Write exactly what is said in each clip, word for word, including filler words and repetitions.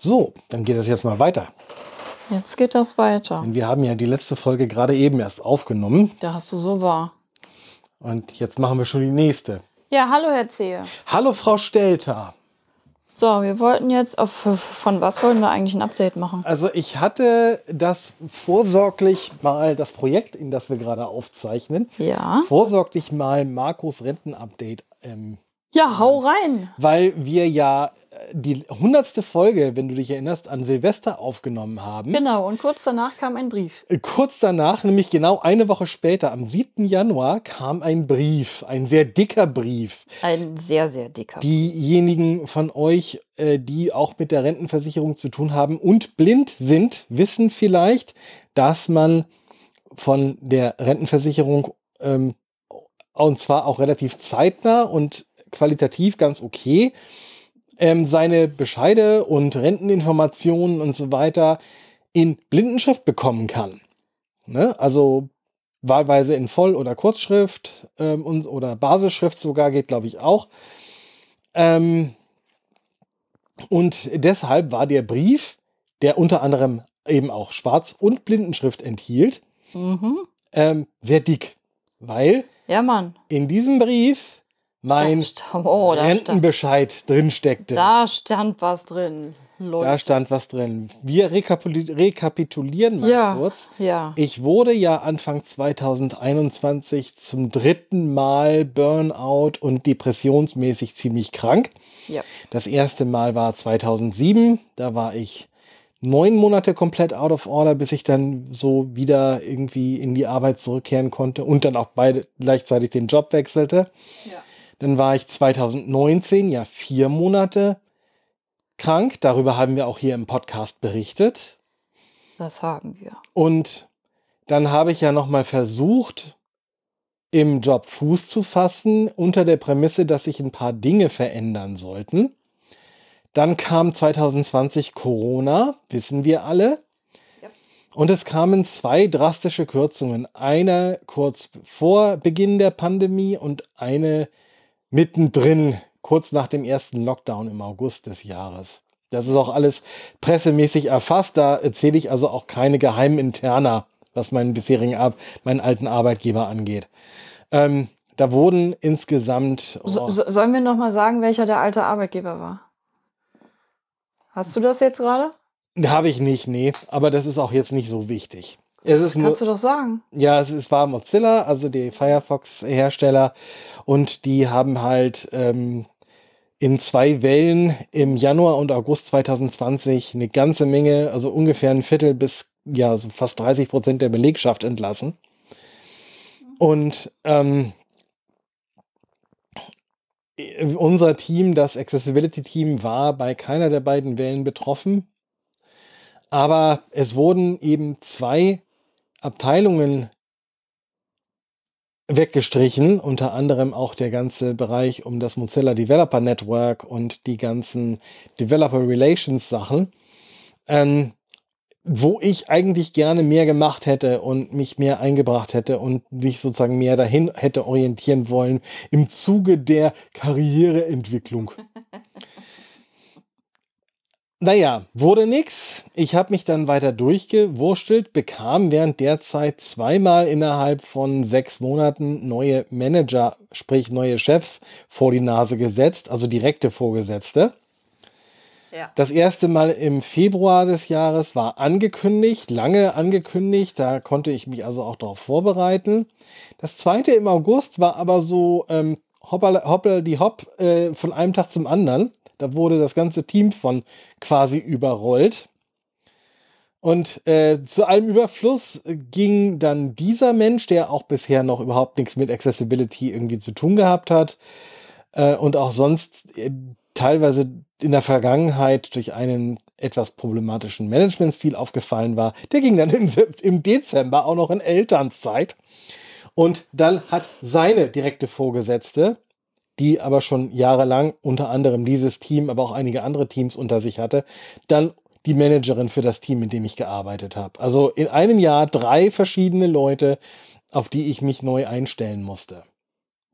So, dann geht das jetzt mal weiter. Jetzt geht das weiter. Denn wir haben ja die letzte Folge gerade eben erst aufgenommen. Da hast du so wahr. Und jetzt machen wir schon die nächste. Ja, hallo Herr Zehe. Hallo Frau Stelter. So, wir wollten jetzt, auf, von was wollten wir eigentlich ein Update machen? Also ich hatte das vorsorglich mal, das Projekt, in das wir gerade aufzeichnen, ja. vorsorglich mal Marcos Rentenupdate. Ähm, ja, hau rein. Weil wir ja die hundertste Folge, wenn du dich erinnerst, an Silvester aufgenommen haben. Genau, und kurz danach kam ein Brief. Kurz danach, nämlich genau eine Woche später, am siebten Januar, kam ein Brief, ein sehr dicker Brief. Ein sehr, sehr dicker Brief. Diejenigen von euch, die auch mit der Rentenversicherung zu tun haben und blind sind, wissen vielleicht, dass man von der Rentenversicherung ähm, und zwar auch relativ zeitnah und qualitativ ganz okay Ähm, seine Bescheide und Renteninformationen und so weiter in Blindenschrift bekommen kann. Ne? Also wahlweise in Voll- oder Kurzschrift ähm, und, oder Basisschrift sogar geht, glaube ich, auch. Ähm, und deshalb war der Brief, der unter anderem eben auch Schwarz- und Blindenschrift enthielt, mhm. ähm, sehr dick. Weil ja, Mann. in diesem Brief mein oh, Rentenbescheid stand, drin steckte. Da stand was drin, Leute. Da stand was drin. Wir rekapitulieren, rekapitulieren mal ja, kurz. Ja. Ich wurde ja Anfang zweitausendeinundzwanzig zum dritten Mal Burnout und depressionsmäßig ziemlich krank. Ja. Das erste Mal war zweitausendsieben. Da war ich neun Monate komplett out of order, bis ich dann so wieder irgendwie in die Arbeit zurückkehren konnte und dann auch beide gleichzeitig den Job wechselte. Ja. Dann war ich zweitausendneunzehn, ja vier Monate krank. Darüber haben wir auch hier im Podcast berichtet. Das haben wir. Und dann habe ich ja nochmal versucht, im Job Fuß zu fassen, unter der Prämisse, dass sich ein paar Dinge verändern sollten. Dann kam zweitausendzwanzig Corona, wissen wir alle. Und es kamen zwei drastische Kürzungen. Eine kurz vor Beginn der Pandemie und eine mittendrin, kurz nach dem ersten Lockdown im August des Jahres. Das ist auch alles pressemäßig erfasst. Da erzähle ich also auch keine geheimen Interna, was meinen bisherigen, Ar- meinen alten Arbeitgeber angeht. Ähm, da wurden insgesamt... Oh. So, so, sollen wir nochmal sagen, welcher der alte Arbeitgeber war? Hast du das jetzt gerade? Habe ich nicht, nee. Aber das ist auch jetzt nicht so wichtig. Es ist Kannst nur, du doch sagen. Ja, es, es war Mozilla, also die Firefox-Hersteller. Und die haben halt ähm, in zwei Wellen im Januar und August zweitausendzwanzig eine ganze Menge, also ungefähr ein Viertel bis ja so fast dreißig Prozent der Belegschaft entlassen. Und ähm, unser Team, das Accessibility-Team, war bei keiner der beiden Wellen betroffen. Aber es wurden eben zwei Abteilungen weggestrichen, unter anderem auch der ganze Bereich um das Mozilla Developer Network und die ganzen Developer Relations Sachen, ähm, wo ich eigentlich gerne mehr gemacht hätte und mich mehr eingebracht hätte und mich sozusagen mehr dahin hätte orientieren wollen im Zuge der Karriereentwicklung. Naja, wurde nix. Ich habe mich dann weiter durchgewurschtelt, bekam während der Zeit zweimal innerhalb von sechs Monaten neue Manager, sprich neue Chefs, vor die Nase gesetzt, also direkte Vorgesetzte. Ja. Das erste Mal im Februar des Jahres war angekündigt, lange angekündigt, da konnte ich mich also auch darauf vorbereiten. Das zweite im August war aber so ähm, hoppala, hoppala die hopp äh, von einem Tag zum anderen. Da wurde das ganze Team von quasi überrollt. Und äh, zu allem Überfluss ging dann dieser Mensch, der auch bisher noch überhaupt nichts mit Accessibility irgendwie zu tun gehabt hat äh, und auch sonst äh, teilweise in der Vergangenheit durch einen etwas problematischen Managementstil aufgefallen war, der ging dann im, im Dezember auch noch in Elternzeit. Und dann hat seine direkte Vorgesetzte, die aber schon jahrelang unter anderem dieses Team, aber auch einige andere Teams unter sich hatte, dann die Managerin für das Team, in dem ich gearbeitet habe. Also in einem Jahr drei verschiedene Leute, auf die ich mich neu einstellen musste.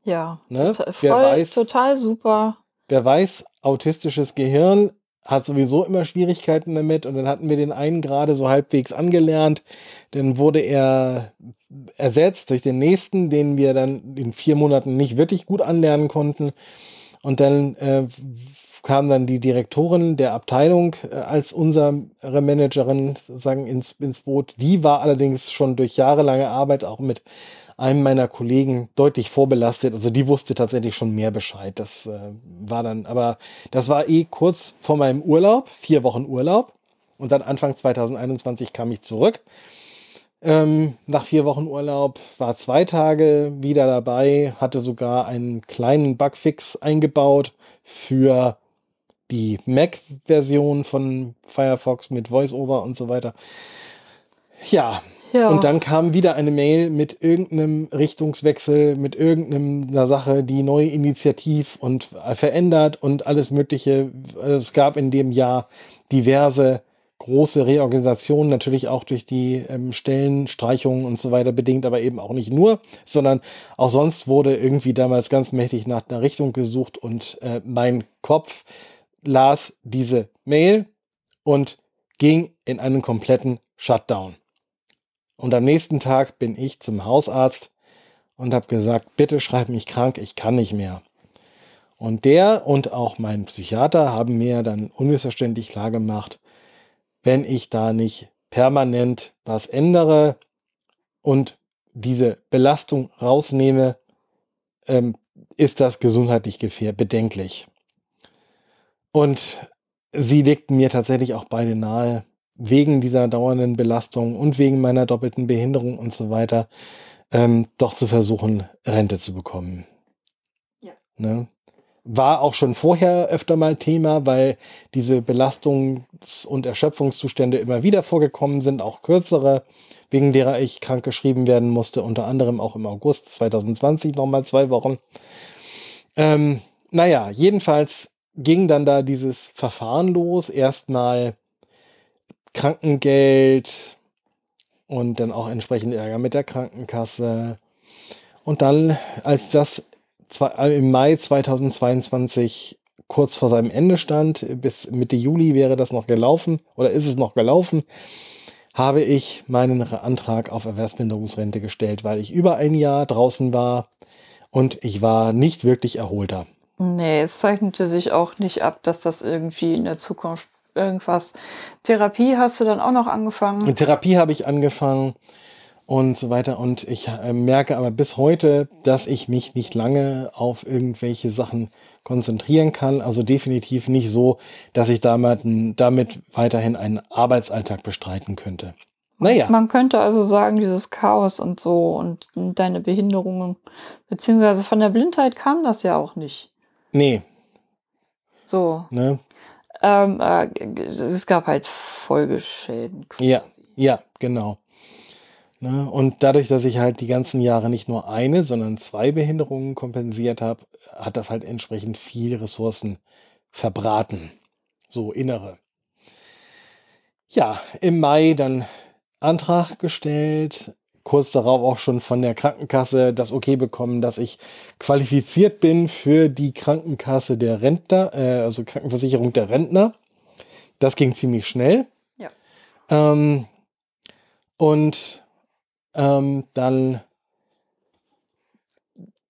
Ja, ne? Total, voll, wer weiß, total super. Wer weiß, autistisches Gehirn, hat sowieso immer Schwierigkeiten damit und dann hatten wir den einen gerade so halbwegs angelernt. Dann wurde er ersetzt durch den nächsten, den wir dann in vier Monaten nicht wirklich gut anlernen konnten. Und dann äh, kam dann die Direktorin der Abteilung äh, als unsere Managerin sozusagen ins, ins Boot. Die war allerdings schon durch jahrelange Arbeit auch mit einem meiner Kollegen deutlich vorbelastet, also die wusste tatsächlich schon mehr Bescheid. Das äh, war dann, aber das war eh kurz vor meinem Urlaub, vier Wochen Urlaub, und dann Anfang zwanzig einundzwanzig kam ich zurück. Ähm, nach vier Wochen Urlaub war zwei Tage wieder dabei, hatte sogar einen kleinen Bugfix eingebaut für die Mac-Version von Firefox mit VoiceOver und so weiter. Ja, Ja. Und dann kam wieder eine Mail mit irgendeinem Richtungswechsel, mit irgendeiner Sache, die neu initiativ und verändert und alles Mögliche. Es gab in dem Jahr diverse große Reorganisationen, natürlich auch durch die ähm, Stellenstreichungen und so weiter bedingt, aber eben auch nicht nur, sondern auch sonst wurde irgendwie damals ganz mächtig nach einer Richtung gesucht und äh, mein Kopf las diese Mail und ging in einen kompletten Shutdown. Und am nächsten Tag bin ich zum Hausarzt und habe gesagt, bitte schreib mich krank, ich kann nicht mehr. Und der und auch mein Psychiater haben mir dann unmissverständlich klargemacht, wenn ich da nicht permanent was ändere und diese Belastung rausnehme, ähm, ist das gesundheitlich gefährlich, bedenklich. Und sie legten mir tatsächlich auch beide nahe, wegen dieser dauernden Belastung und wegen meiner doppelten Behinderung und so weiter, ähm, doch zu versuchen, Rente zu bekommen. Ja. Ne? War auch schon vorher öfter mal Thema, weil diese Belastungs- und Erschöpfungszustände immer wieder vorgekommen sind, auch kürzere, wegen derer ich krankgeschrieben werden musste, unter anderem auch im August zwanzig zwanzig, nochmal zwei Wochen. Ähm, naja, jedenfalls ging dann da dieses Verfahren los, erstmal Krankengeld und dann auch entsprechend Ärger mit der Krankenkasse. Und dann, als das im Mai zweitausendzweiundzwanzig kurz vor seinem Ende stand, bis Mitte Juli wäre das noch gelaufen oder ist es noch gelaufen, habe ich meinen Antrag auf Erwerbsminderungsrente gestellt, weil ich über ein Jahr draußen war und ich war nicht wirklich erholter. Nee, es zeichnete sich auch nicht ab, dass das irgendwie in der Zukunft irgendwas. Therapie hast du dann auch noch angefangen? Mit Therapie habe ich angefangen und so weiter. Und ich äh, merke aber bis heute, dass ich mich nicht lange auf irgendwelche Sachen konzentrieren kann. Also definitiv nicht so, dass ich damit, damit weiterhin einen Arbeitsalltag bestreiten könnte. Naja. Man könnte also sagen, dieses Chaos und so und deine Behinderungen, beziehungsweise von der Blindheit kam das ja auch nicht. Nee. So. Ne? Ähm, äh, es gab halt Folgeschäden quasi. Ja, ja, genau. Ne? Und dadurch, dass ich halt die ganzen Jahre nicht nur eine, sondern zwei Behinderungen kompensiert habe, hat das halt entsprechend viel Ressourcen verbraten. So innere. Ja, im Mai dann Antrag gestellt, kurz darauf auch schon von der Krankenkasse das Okay bekommen, dass ich qualifiziert bin für die Krankenkasse der Rentner, äh, also Krankenversicherung der Rentner. Das ging ziemlich schnell. Ja. Ähm, und ähm, dann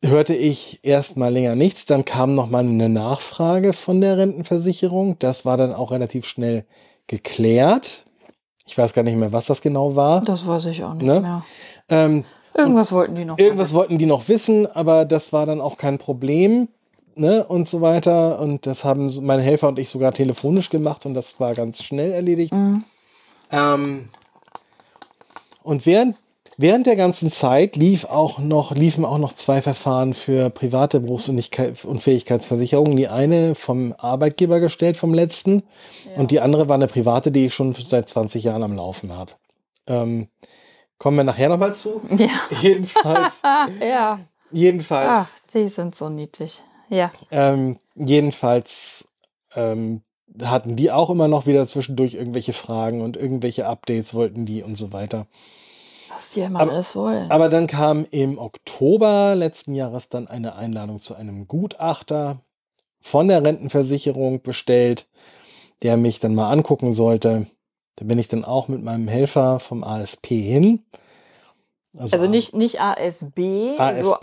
hörte ich erst mal länger nichts. Dann kam noch mal eine Nachfrage von der Rentenversicherung. Das war dann auch relativ schnell geklärt. Ich weiß gar nicht mehr, was das genau war. Das weiß ich auch nicht ne? mehr. Ähm, irgendwas wollten die noch Irgendwas machen. wollten die noch wissen, aber das war dann auch kein Problem, ne? Und so weiter. Und das haben meine Helfer und ich sogar telefonisch gemacht und das war ganz schnell erledigt. Mhm. Ähm, und während, während der ganzen Zeit lief auch noch, liefen auch noch zwei Verfahren für private Berufsunfähigkeitsversicherungen. Die eine vom Arbeitgeber gestellt, vom letzten. Ja. Und die andere war eine private, die ich schon seit zwanzig Jahren am Laufen habe. Ähm, Kommen wir nachher nochmal zu? Ja. Jedenfalls. ja. Jedenfalls. Ach, die sind so niedlich. Ja. Ähm, jedenfalls ähm, hatten die auch immer noch wieder zwischendurch irgendwelche Fragen und irgendwelche Updates wollten die und so weiter. Was die immer aber, alles wollen. Aber dann kam im Oktober letzten Jahres dann eine Einladung zu einem Gutachter von der Rentenversicherung bestellt, der mich dann mal angucken sollte. Da bin ich dann auch mit meinem Helfer vom A S P hin. Also, also nicht, nicht A S B, A S P, so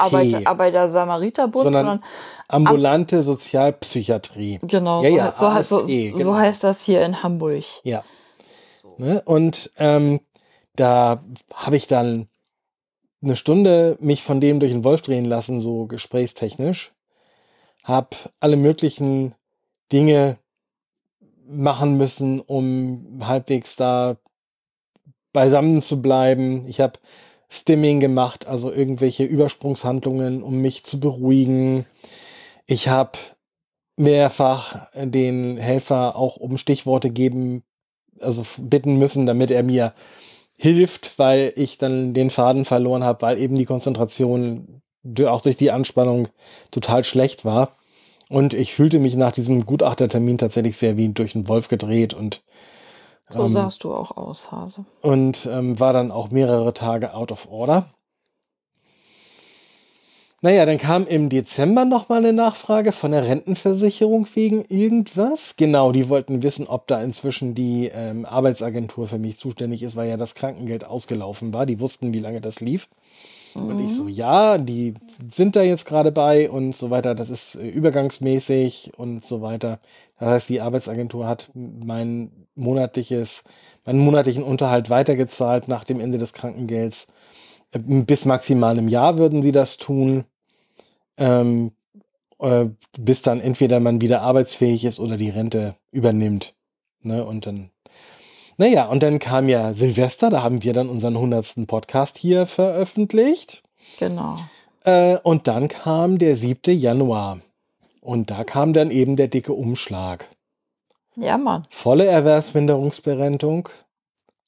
Arbeiter-Samariter-Bund, sondern, sondern ambulante Am- Sozialpsychiatrie. Genau, ja, ja, so, A S P, so, genau, so heißt das hier in Hamburg. Ja. Ne? Und ähm, da habe ich dann eine Stunde mich von dem durch den Wolf drehen lassen, so gesprächstechnisch. Habe alle möglichen Dinge machen müssen, um halbwegs da beisammen zu bleiben. Ich habe Stimming gemacht, also irgendwelche Übersprungshandlungen, um mich zu beruhigen. Ich habe mehrfach den Helfer auch um Stichworte geben, also bitten müssen, damit er mir hilft, weil ich dann den Faden verloren habe, weil eben die Konzentration auch durch die Anspannung total schlecht war. Und ich fühlte mich nach diesem Gutachtertermin tatsächlich sehr wie durch den Wolf gedreht und so ähm, sahst du auch aus, Hase. Und ähm, war dann auch mehrere Tage out of order. Naja, dann kam im Dezember nochmal eine Nachfrage von der Rentenversicherung wegen irgendwas. Genau, die wollten wissen, ob da inzwischen die ähm, Arbeitsagentur für mich zuständig ist, weil ja das Krankengeld ausgelaufen war. Die wussten, wie lange das lief. Mhm. Und ich so, ja, die sind da jetzt gerade bei und so weiter. Das ist äh, übergangsmäßig und so weiter. Das heißt, die Arbeitsagentur hat mein monatliches, meinen monatlichen Unterhalt weitergezahlt nach dem Ende des Krankengelds. Bis maximal im Jahr würden sie das tun, ähm, äh, bis dann entweder man wieder arbeitsfähig ist oder die Rente übernimmt. Ne? Und dann, naja, und dann kam ja Silvester, da haben wir dann unseren hundertsten Podcast hier veröffentlicht. Genau. Äh, und dann kam der siebten Januar. Und da kam dann eben der dicke Umschlag. Ja, Mann. Volle Erwerbsminderungsberentung.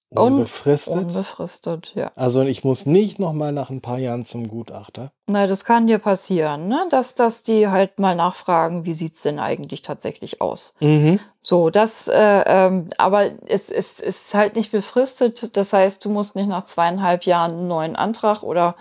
Unbefristet. Unbefristet, ja. Also ich muss nicht nochmal nach ein paar Jahren zum Gutachter. Nein, das kann dir passieren, ne? Dass, dass die halt mal nachfragen, wie sieht es denn eigentlich tatsächlich aus. Mhm. So, das, äh, ähm, aber es, es ist halt nicht befristet. Das heißt, du musst nicht nach zweieinhalb Jahren einen neuen Antrag oder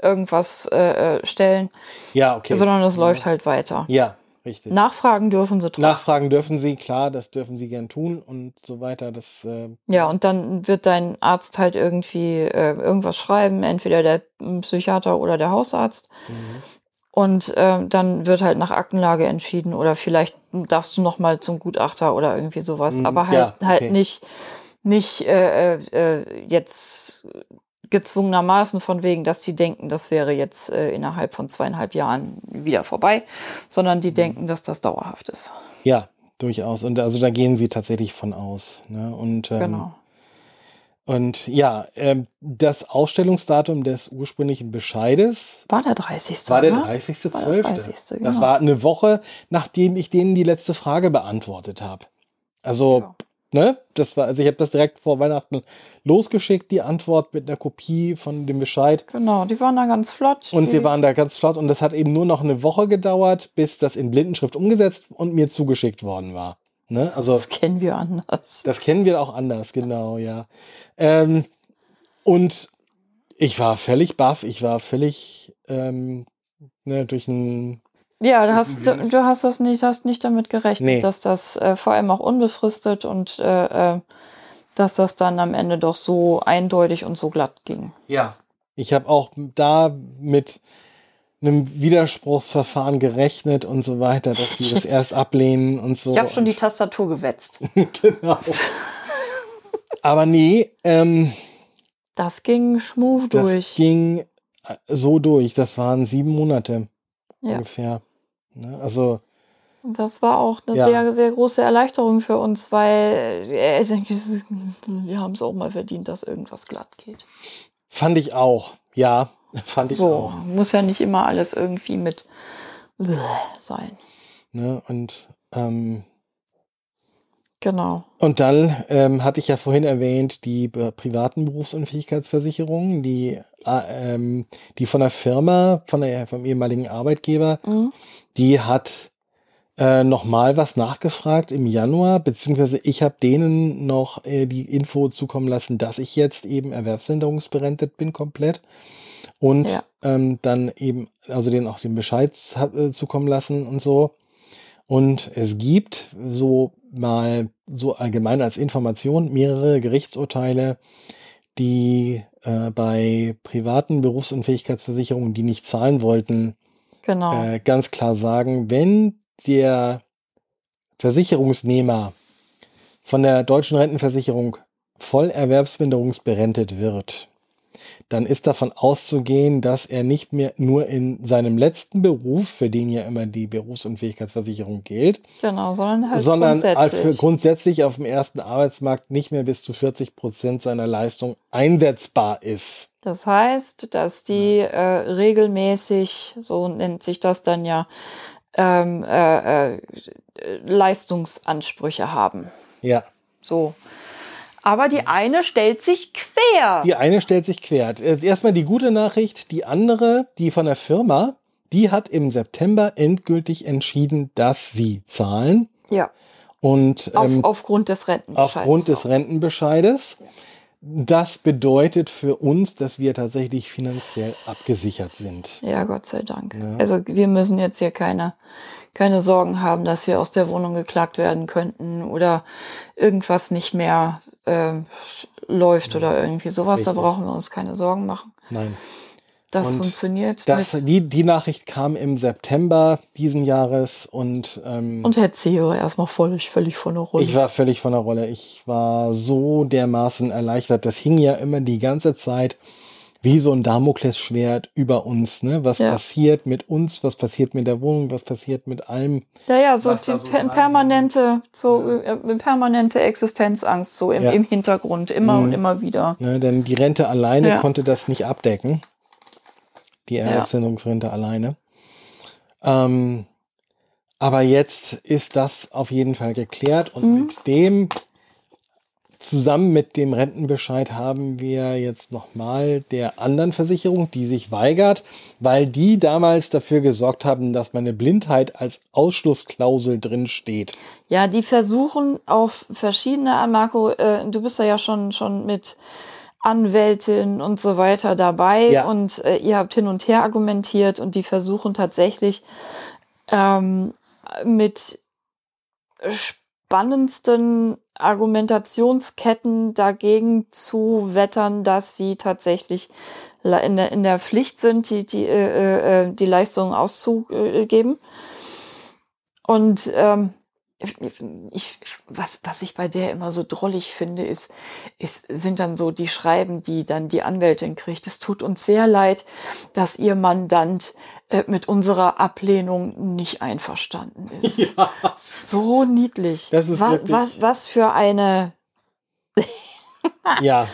irgendwas äh, stellen. Ja, okay. Sondern es läuft ja halt weiter. Ja. Richtig. Nachfragen dürfen sie trotzdem. Nachfragen dürfen sie, klar, das dürfen sie gern tun und so weiter. Das, äh ja, und dann wird dein Arzt halt irgendwie äh, irgendwas schreiben, entweder der Psychiater oder der Hausarzt. Mhm. Und äh, dann wird halt nach Aktenlage entschieden oder vielleicht darfst du nochmal zum Gutachter oder irgendwie sowas. Mhm, aber halt, ja, okay. halt nicht, nicht äh, äh, jetzt gezwungenermaßen von wegen, dass die denken, das wäre jetzt äh, innerhalb von zweieinhalb Jahren wieder vorbei, sondern die denken, dass das dauerhaft ist. Ja, durchaus. Und also da gehen sie tatsächlich von aus. Ne? Und, ähm, genau. Und ja, ähm, das Ausstellungsdatum des ursprünglichen Bescheides war der dreißigste War der dreißigste zwölfte Genau. Das war eine Woche, nachdem ich denen die letzte Frage beantwortet habe. Also genau. Ne? Das war, also ich habe das direkt vor Weihnachten losgeschickt, die Antwort mit einer Kopie von dem Bescheid. Genau, die waren da ganz flott. Und die, die waren da ganz flott und das hat eben nur noch eine Woche gedauert, bis das in Blindenschrift umgesetzt und mir zugeschickt worden war. Ne? Also, das kennen wir anders. Das kennen wir auch anders, genau, ja. Ähm, und ich war völlig baff, ich war völlig ähm, ne, durch ein... Ja, du hast, du, du hast das nicht, hast nicht damit gerechnet, nee. dass das äh, vor allem auch unbefristet und äh, dass das dann am Ende doch so eindeutig und so glatt ging. Ja, ich habe auch da mit einem Widerspruchsverfahren gerechnet und so weiter, dass die das erst ablehnen und so. Ich habe schon die Tastatur gewetzt. Genau. Aber nee. Ähm, das ging schmuf durch. Das ging so durch. Das waren sieben Monate. Ja. Ungefähr. Also das war auch eine ja. sehr, sehr große Erleichterung für uns, weil äh, wir haben es auch mal verdient, dass irgendwas glatt geht. Fand ich auch. Ja, fand ich so, auch. Muss ja nicht immer alles irgendwie mit sein. Ne, und ähm, genau. Und dann ähm, hatte ich ja vorhin erwähnt, die äh, privaten Berufsunfähigkeitsversicherungen, die, äh, ähm, die von der Firma, von der, vom ehemaligen Arbeitgeber, mhm. die hat äh, nochmal was nachgefragt im Januar, beziehungsweise ich habe denen noch äh, die Info zukommen lassen, dass ich jetzt eben erwerbsminderungsberentet bin komplett und ja. ähm, dann eben, also denen auch den Bescheid äh, zukommen lassen und so. Und es gibt so mal so allgemein als Information mehrere Gerichtsurteile, die äh, bei privaten Berufsunfähigkeitsversicherungen, die nicht zahlen wollten, genau. äh, ganz klar sagen, wenn der Versicherungsnehmer von der Deutschen Rentenversicherung voll erwerbsminderungsberentet wird, dann ist davon auszugehen, dass er nicht mehr nur in seinem letzten Beruf, für den ja immer die Berufsunfähigkeitsversicherung gilt, genau, sondern, halt sondern grundsätzlich. grundsätzlich auf dem ersten Arbeitsmarkt nicht mehr bis zu vierzig Prozent seiner Leistung einsetzbar ist. Das heißt, dass die äh, regelmäßig, so nennt sich das dann ja, ähm, äh, äh, Leistungsansprüche haben. Ja. So. Aber die eine stellt sich quer. Die eine stellt sich quer. Erstmal die gute Nachricht. Die andere, die von der Firma, die hat im September endgültig entschieden, dass sie zahlen. Ja. Und Auf, ähm, aufgrund des Rentenbescheides. Aufgrund des Rentenbescheides. Ja. Das bedeutet für uns, dass wir tatsächlich finanziell abgesichert sind. Ja, Gott sei Dank. Ja. Also wir müssen jetzt hier keine... keine Sorgen haben, dass wir aus der Wohnung geklagt werden könnten oder irgendwas nicht mehr äh, läuft ja, oder irgendwie sowas. Richtig. Da brauchen wir uns keine Sorgen machen. Nein. Das und funktioniert. Das, die, die Nachricht kam im September diesen Jahres und... Ähm, und Herr Zehe war erstmal völlig, völlig von der Rolle. Ich war völlig von der Rolle. Ich war so dermaßen erleichtert. Das hing ja immer die ganze Zeit wie so ein Damoklesschwert über uns, ne? Was ja. passiert mit uns, was passiert mit der Wohnung, was passiert mit allem. Ja, ja, so die so per- permanente, so ja. äh, permanente Existenzangst, so im, ja. im Hintergrund, immer mhm. und immer wieder. Ne, denn die Rente alleine ja. konnte das nicht abdecken. Die Erwerbsminderungsrente ja. alleine. Ähm, aber jetzt ist das auf jeden Fall geklärt und mhm. mit dem. Zusammen mit dem Rentenbescheid haben wir jetzt nochmal der anderen Versicherung, die sich weigert, weil die damals dafür gesorgt haben, dass meine Blindheit als Ausschlussklausel drin steht. Ja, die versuchen auf verschiedene, Marco, äh, du bist ja schon, schon mit Anwältin und so weiter dabei ja. und äh, ihr habt hin und her argumentiert und die versuchen tatsächlich ähm, mit spannendsten Argumentationsketten dagegen zu wettern, dass sie tatsächlich in der, in der Pflicht sind, die, die, äh, die Leistungen auszugeben. Und ähm, ich, was, was ich bei der immer so drollig finde, ist, ist, sind dann so die Schreiben, die dann die Anwältin kriegt. Es tut uns sehr leid, dass Ihr Mandant äh, mit unserer Ablehnung nicht einverstanden ist. Ja. So niedlich. Das ist was, was, was für eine... ja.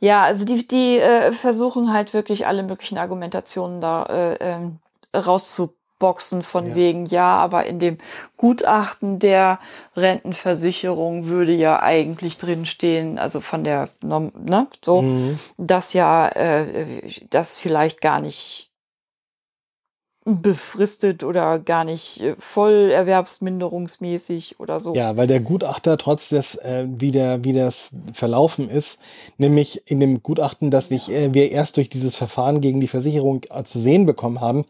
Ja, also die, die äh, versuchen halt wirklich alle möglichen Argumentationen da äh, äh, rauszubringen. Boxen von ja. wegen, ja, aber in dem Gutachten der Rentenversicherung würde ja eigentlich drinstehen, also von der, ne, so, mhm. dass ja äh, das vielleicht gar nicht befristet oder gar nicht voll erwerbsminderungsmäßig oder so. Ja, weil der Gutachter trotz des, äh, wie, der, wie das verlaufen ist, nämlich in dem Gutachten, das ja. wir, äh, wir erst durch dieses Verfahren gegen die Versicherung äh, zu sehen bekommen haben,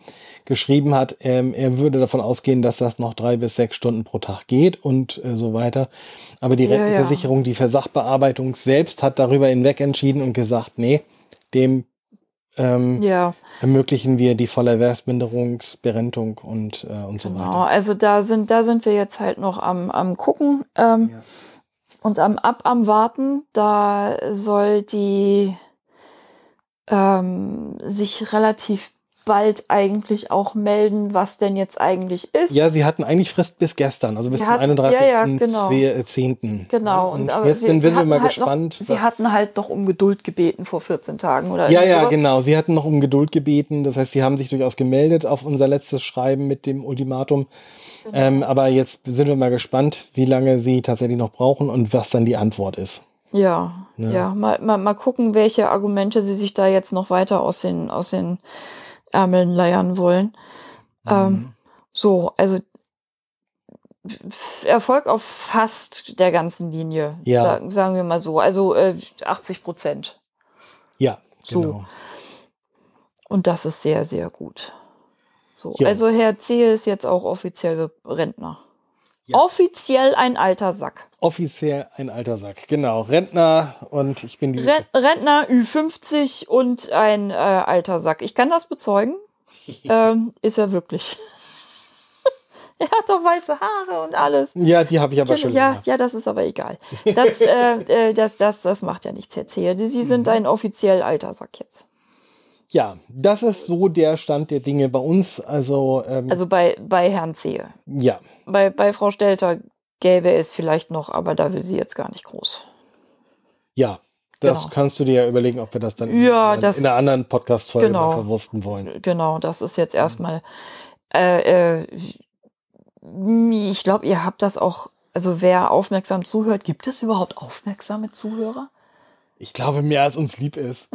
geschrieben hat, ähm, er würde davon ausgehen, dass das noch drei bis sechs Stunden pro Tag geht und äh, so weiter. Aber die ja, Rentenversicherung, ja. die Versachbearbeitung selbst hat darüber hinweg entschieden und gesagt, nee, dem Ähm, ja. ermöglichen wir die volle Erwerbsminderungsberentung und, äh, und so genau. weiter. Also da sind, da sind wir jetzt halt noch am, am Gucken ähm, ja. und am Ab, am Warten. Da soll die ähm, sich relativ bald eigentlich auch melden, was denn jetzt eigentlich ist. Ja, sie hatten eigentlich Frist bis gestern, also bis sie zum einunddreißigsten zehnten. Ja, ja, genau. genau. Und, und aber jetzt sie, sind sie wir mal halt gespannt. Noch, sie hatten halt noch um Geduld gebeten vor vierzehn Tagen oder Ja, ja, sowas. Genau. Sie hatten noch um Geduld gebeten. Das heißt, sie haben sich durchaus gemeldet auf unser letztes Schreiben mit dem Ultimatum. Genau. Ähm, aber jetzt sind wir mal gespannt, wie lange sie tatsächlich noch brauchen und was dann die Antwort ist. Ja, ja. ja. Mal, mal, mal gucken, welche Argumente sie sich da jetzt noch weiter aus den, aus den Ärmeln leiern wollen. Mhm. Ähm, so, also Erfolg auf fast der ganzen Linie, ja. sagen, sagen wir mal so. Also äh, achtzig Prozent. Ja, so. Genau. Und das ist sehr, sehr gut. So, jo. Also Herr Zehe ist jetzt auch offiziell Rentner. Ja. Offiziell ein alter Sack. Offiziell ein alter Sack, genau. Rentner und ich bin die... Ren- Rentner, Ü fünfzig und ein äh, alter Sack. Ich kann das bezeugen. ähm, ist er wirklich. Er hat doch weiße Haare und alles. Ja, die habe ich aber schon. Ja, ja, das ist aber egal. Das, äh, äh, das, das, das macht ja nichts, Herr Zehe. Sie sind ein offiziell alter Sack jetzt. Ja, das ist so der Stand der Dinge bei uns. Also, ähm, also bei, bei Herrn Zehe. Ja. Bei, bei Frau Stelter gäbe es vielleicht noch, aber da will sie jetzt gar nicht groß. Ja, das genau. Kannst du dir ja überlegen, ob wir das dann ja, in, das, in einer anderen Podcast-Folge genau, mal verwursten wollen. Genau, das ist jetzt erstmal. Äh, äh, ich glaube, ihr habt das auch. Also, wer aufmerksam zuhört, gibt es überhaupt aufmerksame Zuhörer? Ich glaube, mehr als uns lieb ist.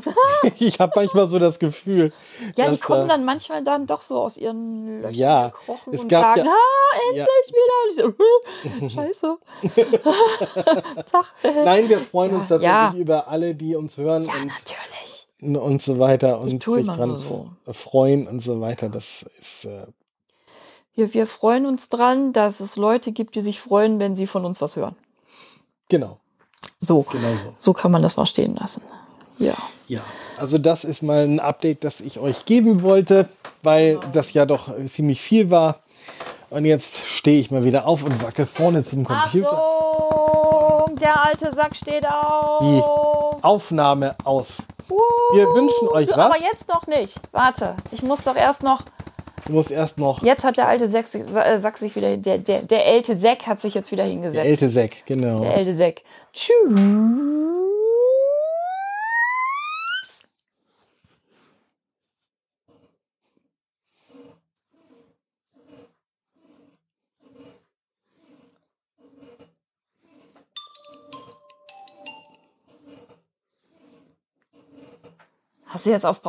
Ich habe manchmal so das Gefühl. Ja, die kommen dann manchmal dann doch so aus ihren Löchern ja, gekrochen es und gab sagen, ja, ha, endlich ja. wieder. Scheiße. Tag. Nein, wir freuen ja, uns tatsächlich ja. über alle, die uns hören. Ja, und, natürlich. Und so weiter. Und sich dran so. freuen und so weiter. Das ist... Äh, wir, wir freuen uns dran, dass es Leute gibt, die sich freuen, wenn sie von uns was hören. Genau. So. Genau so. So kann man das mal stehen lassen. Ja. Ja. Also das ist mal ein Update, das ich euch geben wollte, weil genau. das ja doch ziemlich viel war. Und jetzt stehe ich mal wieder auf und wackel vorne zum Computer. Achtung, der alte Sack steht auf. Die Aufnahme aus. Uh, Wir wünschen euch was. Aber jetzt noch nicht. Warte, ich muss doch erst noch... Du musst erst noch... Jetzt hat der alte Sack sich wieder... Der, der, der älte Sack hat sich jetzt wieder hingesetzt. Der älte Sack, genau. Der älte Sack. Tschüss. Hast du jetzt auf Pause?